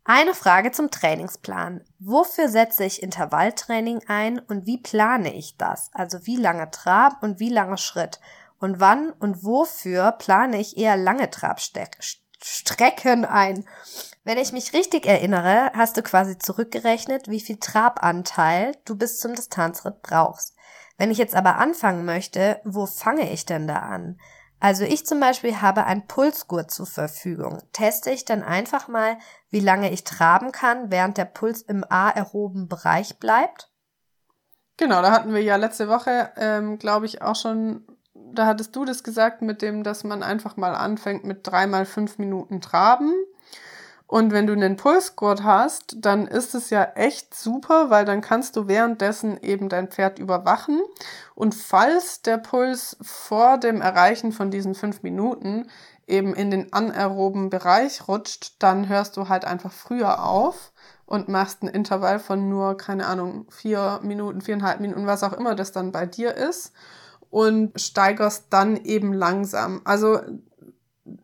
Eine Frage zum Trainingsplan. Wofür setze ich Intervalltraining ein und wie plane ich das? Also wie lange Trab und wie lange Schritt? Und wann und wofür plane ich eher lange Trabstrecken ein? Wenn ich mich richtig erinnere, hast du quasi zurückgerechnet, wie viel Trabanteil du bis zum Distanzritt brauchst. Wenn ich jetzt aber anfangen möchte, wo fange ich denn da an? Also ich zum Beispiel habe ein Pulsgurt zur Verfügung. Teste ich dann einfach mal, wie lange ich traben kann, während der Puls im aeroben Bereich bleibt? Genau, da hatten wir ja letzte Woche, ähm, glaube ich, auch schon, da hattest du das gesagt mit dem, dass man einfach mal anfängt mit dreimal fünf Minuten traben. Und wenn du einen Pulsgurt hast, dann ist es ja echt super, weil dann kannst du währenddessen eben dein Pferd überwachen. Und falls der Puls vor dem Erreichen von diesen fünf Minuten eben in den anaeroben Bereich rutscht, dann hörst du halt einfach früher auf und machst ein Intervall von nur, keine Ahnung, vier Minuten, viereinhalb Minuten, was auch immer das dann bei dir ist, und steigerst dann eben langsam. Also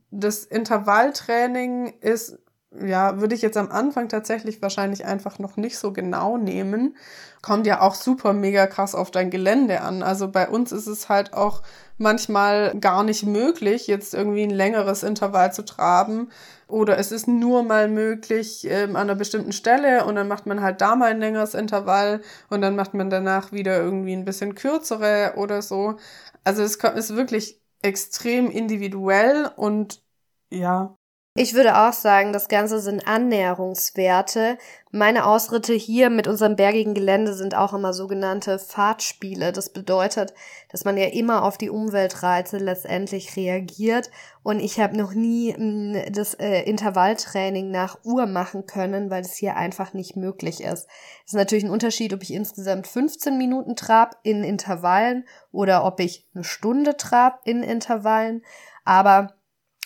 das Intervalltraining ist... ja, würde ich jetzt am Anfang tatsächlich wahrscheinlich einfach noch nicht so genau nehmen. Kommt ja auch super mega krass auf dein Gelände an. Also bei uns ist es halt auch manchmal gar nicht möglich, jetzt irgendwie ein längeres Intervall zu traben. Oder es ist nur mal möglich ähm, an einer bestimmten Stelle und dann macht man halt da mal ein längeres Intervall und dann macht man danach wieder irgendwie ein bisschen kürzere oder so. Also es ist wirklich extrem individuell und ja... Ich würde auch sagen, das Ganze sind Annäherungswerte. Meine Ausritte hier mit unserem bergigen Gelände sind auch immer sogenannte Fahrtspiele. Das bedeutet, dass man ja immer auf die Umweltreize letztendlich reagiert. Und ich habe noch nie mh, das äh, Intervalltraining nach Uhr machen können, weil es hier einfach nicht möglich ist. Es ist natürlich ein Unterschied, ob ich insgesamt fünfzehn Minuten trab in Intervallen oder ob ich eine Stunde trab in Intervallen. Aber...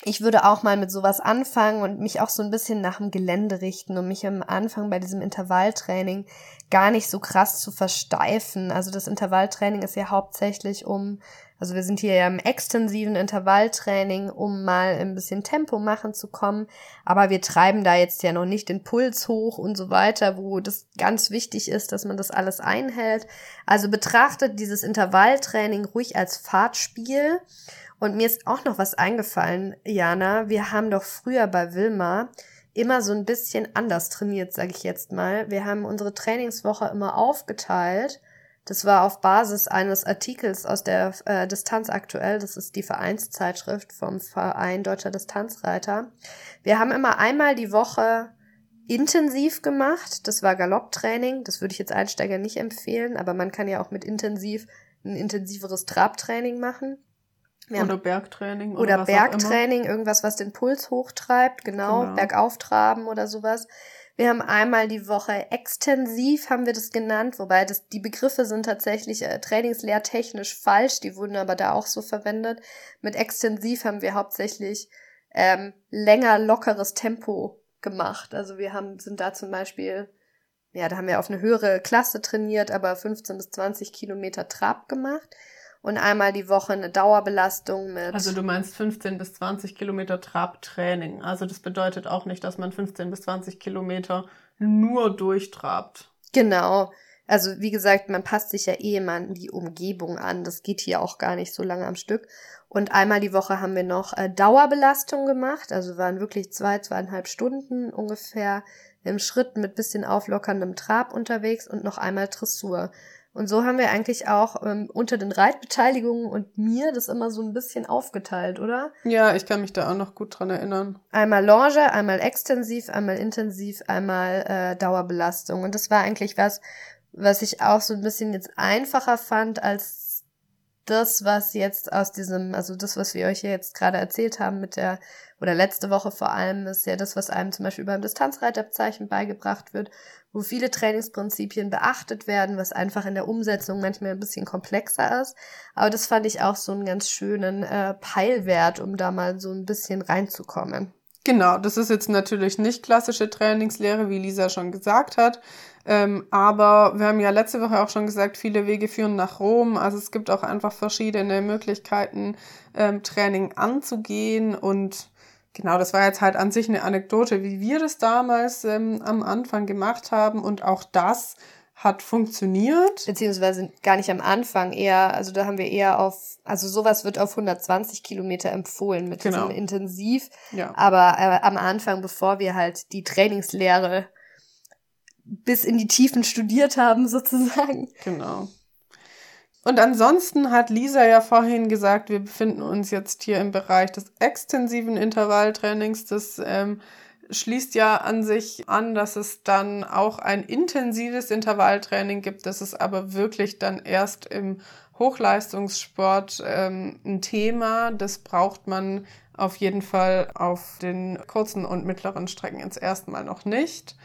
ich würde auch mal mit sowas anfangen und mich auch so ein bisschen nach dem Gelände richten und mich am Anfang bei diesem Intervalltraining gar nicht so krass zu versteifen. Also das Intervalltraining ist ja hauptsächlich um, also wir sind hier ja im extensiven Intervalltraining, um mal ein bisschen Tempo machen zu kommen, aber wir treiben da jetzt ja noch nicht den Puls hoch und so weiter, wo das ganz wichtig ist, dass man das alles einhält. Also betrachtet dieses Intervalltraining ruhig als Fahrtspiel. Und mir ist auch noch was eingefallen, Jana. Wir haben doch früher bei Wilma immer so ein bisschen anders trainiert, sage ich jetzt mal. Wir haben unsere Trainingswoche immer aufgeteilt. Das war auf Basis eines Artikels aus der äh, Distanz aktuell. Das ist die Vereinszeitschrift vom Verein Deutscher Distanzreiter. Wir haben immer einmal die Woche intensiv gemacht. Das war Galopptraining. Das würde ich jetzt Einsteiger nicht empfehlen. Aber man kann ja auch mit intensiv ein intensiveres Trabtraining machen. Ja. Oder Bergtraining. Oder, oder Bergtraining, irgendwas, was den Puls hochtreibt, genau, genau, Bergauftraben oder sowas. Wir haben einmal die Woche extensiv, haben wir das genannt, wobei das, die Begriffe sind tatsächlich äh, trainingslehrtechnisch falsch, die wurden aber da auch so verwendet. Mit extensiv haben wir hauptsächlich ähm, länger lockeres Tempo gemacht. Also wir haben sind da zum Beispiel, ja, da haben wir auf eine höhere Klasse trainiert, aber fünfzehn bis zwanzig Kilometer Trab gemacht. Und einmal die Woche eine Dauerbelastung mit... Also du meinst fünfzehn bis zwanzig Kilometer Trabtraining. Also das bedeutet auch nicht, dass man fünfzehn bis zwanzig Kilometer nur durchtrabt. Genau. Also wie gesagt, man passt sich ja eh immer an die Umgebung an. Das geht hier auch gar nicht so lange am Stück. Und einmal die Woche haben wir noch Dauerbelastung gemacht. Also waren wirklich zwei, zweieinhalb Stunden ungefähr im Schritt mit bisschen auflockerndem Trab unterwegs und noch einmal Dressur. Und so haben wir eigentlich auch ähm, unter den Reitbeteiligungen und mir das immer so ein bisschen aufgeteilt, oder? Ja, ich kann mich da auch noch gut dran erinnern. Einmal Longe, einmal extensiv, einmal intensiv, einmal äh, Dauerbelastung. Und das war eigentlich was, was ich auch so ein bisschen jetzt einfacher fand als das, was jetzt aus diesem, also das, was wir euch hier jetzt gerade erzählt haben mit der, oder letzte Woche vor allem, ist ja das, was einem zum Beispiel beim Distanzreiterzeichen beigebracht wird, wo viele Trainingsprinzipien beachtet werden, was einfach in der Umsetzung manchmal ein bisschen komplexer ist. Aber das fand ich auch so einen ganz schönen äh, Peilwert, um da mal so ein bisschen reinzukommen. Genau, das ist jetzt natürlich nicht klassische Trainingslehre, wie Lisa schon gesagt hat. Ähm, aber wir haben ja letzte Woche auch schon gesagt, viele Wege führen nach Rom. Also es gibt auch einfach verschiedene Möglichkeiten, ähm, Training anzugehen und... Genau, das war jetzt halt an sich eine Anekdote, wie wir das damals ähm, am Anfang gemacht haben, und auch das hat funktioniert. Beziehungsweise gar nicht am Anfang, eher, also da haben wir eher auf, also sowas wird auf hundertzwanzig Kilometer empfohlen mit genau. diesem Intensiv, ja. aber äh, am Anfang, bevor wir halt die Trainingslehre bis in die Tiefen studiert haben sozusagen. Genau. Und ansonsten hat Lisa ja vorhin gesagt, wir befinden uns jetzt hier im Bereich des extensiven Intervalltrainings. Das ähm, schließt ja an sich an, dass es dann auch ein intensives Intervalltraining gibt. Das ist aber wirklich dann erst im Hochleistungssport ähm, ein Thema. Das braucht man auf jeden Fall auf den kurzen und mittleren Strecken jetzt erstmal noch nicht.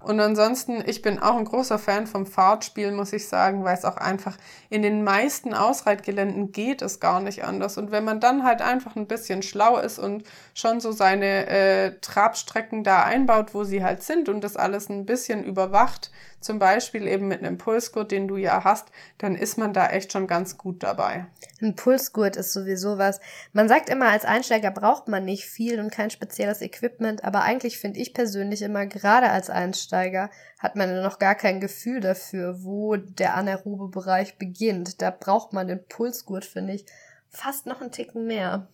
Und ansonsten, ich bin auch ein großer Fan vom Fahrtspiel, muss ich sagen, weil es auch einfach in den meisten Ausreitgeländen geht es gar nicht anders. Und wenn man dann halt einfach ein bisschen schlau ist und schon so seine äh, Trabstrecken da einbaut, wo sie halt sind, und das alles ein bisschen überwacht, zum Beispiel eben mit einem Pulsgurt, den du ja hast, dann ist man da echt schon ganz gut dabei. Ein Pulsgurt ist sowieso was. Man sagt immer, als Einsteiger braucht man nicht viel und kein spezielles Equipment, aber eigentlich finde ich persönlich immer, gerade als Einsteiger hat man noch gar kein Gefühl dafür, wo der anaerobe Bereich beginnt. Da braucht man den Pulsgurt, finde ich, fast noch einen Ticken mehr.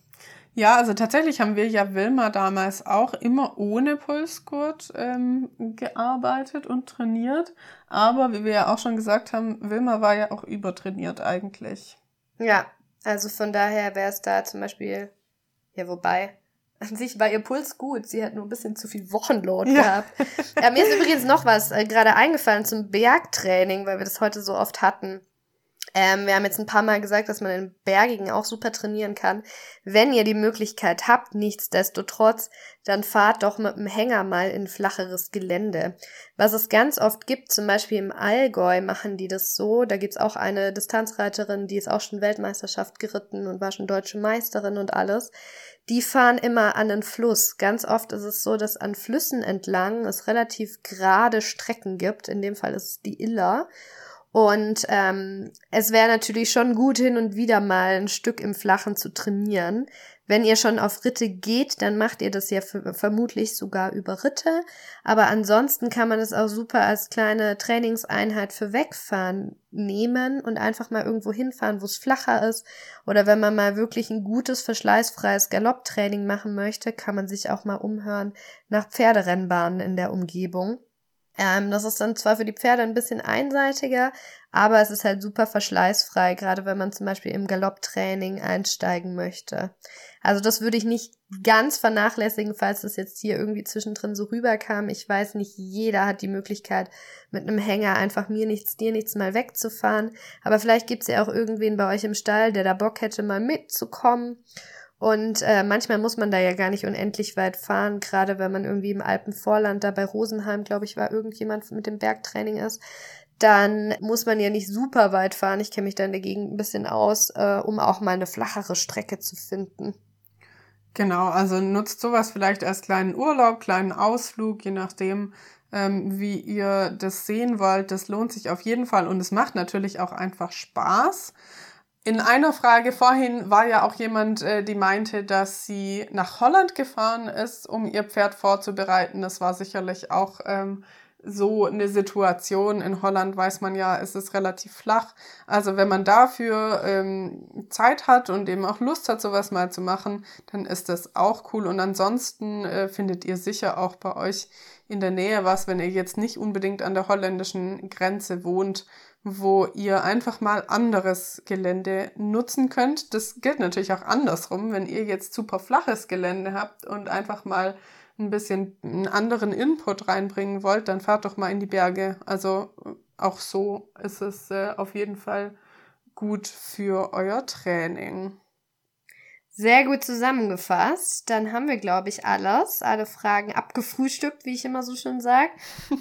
Ja, also tatsächlich haben wir ja Wilma damals auch immer ohne Pulsgurt ähm, gearbeitet und trainiert. Aber wie wir ja auch schon gesagt haben, Wilma war ja auch übertrainiert eigentlich. Ja, also von daher wäre es da zum Beispiel, ja wobei, an sich war ihr Puls gut, sie hat nur ein bisschen zu viel Wochenload ja. gehabt. Ja, mir ist übrigens noch was äh, gerade eingefallen zum Bergtraining, weil wir das heute so oft hatten. Ähm, wir haben jetzt ein paar Mal gesagt, dass man in Bergigen auch super trainieren kann. Wenn ihr die Möglichkeit habt, nichtsdestotrotz, dann fahrt doch mit dem Hänger mal in flacheres Gelände. Was es ganz oft gibt, zum Beispiel im Allgäu machen die das so, da gibt's auch eine Distanzreiterin, die ist auch schon Weltmeisterschaft geritten und war schon deutsche Meisterin und alles. Die fahren immer an den Fluss. Ganz oft ist es so, dass an Flüssen entlang es relativ gerade Strecken gibt, in dem Fall ist es die Iller. Und ähm, es wäre natürlich schon gut, hin und wieder mal ein Stück im Flachen zu trainieren. Wenn ihr schon auf Ritte geht, dann macht ihr das ja f- vermutlich sogar über Ritte. Aber ansonsten kann man es auch super als kleine Trainingseinheit für Wegfahren nehmen und einfach mal irgendwo hinfahren, wo es flacher ist. Oder wenn man mal wirklich ein gutes, verschleißfreies Galopptraining machen möchte, kann man sich auch mal umhören nach Pferderennbahnen in der Umgebung. Ähm, das ist dann zwar für die Pferde ein bisschen einseitiger, aber es ist halt super verschleißfrei, gerade wenn man zum Beispiel im Galopptraining einsteigen möchte. Also das würde ich nicht ganz vernachlässigen, falls das jetzt hier irgendwie zwischendrin so rüberkam. Ich weiß nicht, jeder hat die Möglichkeit, mit einem Hänger einfach mir nichts, dir nichts mal wegzufahren. Aber vielleicht gibt's ja auch irgendwen bei euch im Stall, der da Bock hätte, mal mitzukommen. Und äh, manchmal muss man da ja gar nicht unendlich weit fahren, gerade wenn man irgendwie im Alpenvorland, da bei Rosenheim, glaube ich, war irgendjemand mit dem Bergtraining ist, dann muss man ja nicht super weit fahren. Ich kenne mich da in der Gegend ein bisschen aus, äh, um auch mal eine flachere Strecke zu finden. Genau, also nutzt sowas vielleicht als kleinen Urlaub, kleinen Ausflug, je nachdem, ähm, wie ihr das sehen wollt. Das lohnt sich auf jeden Fall und es macht natürlich auch einfach Spaß. In einer Frage vorhin war ja auch jemand, die meinte, dass sie nach Holland gefahren ist, um ihr Pferd vorzubereiten. Das war sicherlich auch ähm, so eine Situation. In Holland weiß man ja, es ist relativ flach. Also wenn man dafür ähm, Zeit hat und eben auch Lust hat, sowas mal zu machen, dann ist das auch cool. Und ansonsten äh, findet ihr sicher auch bei euch in der Nähe was, wenn ihr jetzt nicht unbedingt an der holländischen Grenze wohnt, wo ihr einfach mal anderes Gelände nutzen könnt. Das gilt natürlich auch andersrum, wenn ihr jetzt super flaches Gelände habt und einfach mal ein bisschen einen anderen Input reinbringen wollt, dann fahrt doch mal in die Berge. Also auch so ist es äh, auf jeden Fall gut für euer Training. Sehr gut zusammengefasst. Dann haben wir, glaube ich, alles, alle Fragen abgefrühstückt, wie ich immer so schön sage.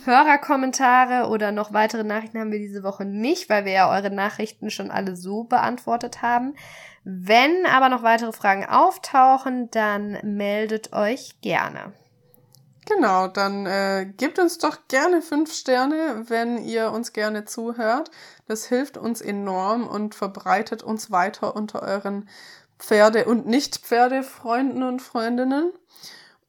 Hörerkommentare oder noch weitere Nachrichten haben wir diese Woche nicht, weil wir ja eure Nachrichten schon alle so beantwortet haben. Wenn aber noch weitere Fragen auftauchen, dann meldet euch gerne. Genau, dann äh, gebt uns doch gerne fünf Sterne, wenn ihr uns gerne zuhört. Das hilft uns enorm und verbreitet uns weiter unter euren Pferde- und Nicht-Pferde-Freunden und Freundinnen.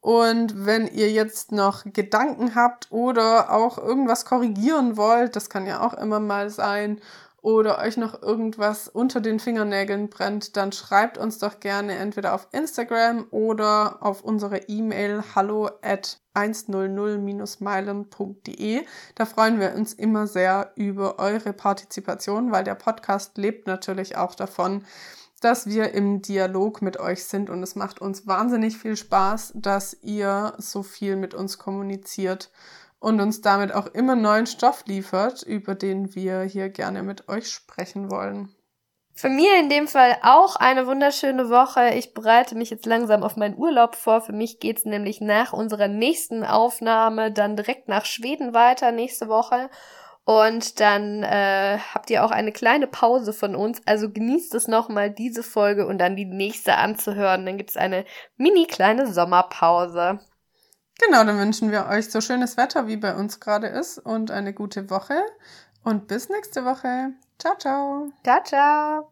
Und wenn ihr jetzt noch Gedanken habt oder auch irgendwas korrigieren wollt, das kann ja auch immer mal sein, oder euch noch irgendwas unter den Fingernägeln brennt, dann schreibt uns doch gerne entweder auf Instagram oder auf unsere E-Mail hallo at hundert meilen punkt de. Da freuen wir uns immer sehr über eure Partizipation, weil der Podcast lebt natürlich auch davon, dass wir im Dialog mit euch sind, und es macht uns wahnsinnig viel Spaß, dass ihr so viel mit uns kommuniziert und uns damit auch immer neuen Stoff liefert, über den wir hier gerne mit euch sprechen wollen. Für mich in dem Fall auch eine wunderschöne Woche. Ich bereite mich jetzt langsam auf meinen Urlaub vor. Für mich geht's nämlich nach unserer nächsten Aufnahme dann direkt nach Schweden weiter nächste Woche. Und dann äh, habt ihr auch eine kleine Pause von uns. Also genießt es nochmal, diese Folge, und dann die nächste anzuhören. Dann gibt's eine mini kleine Sommerpause. Genau, dann wünschen wir euch so schönes Wetter, wie bei uns gerade ist, und eine gute Woche. Und bis nächste Woche. Ciao, ciao. Ciao, ciao.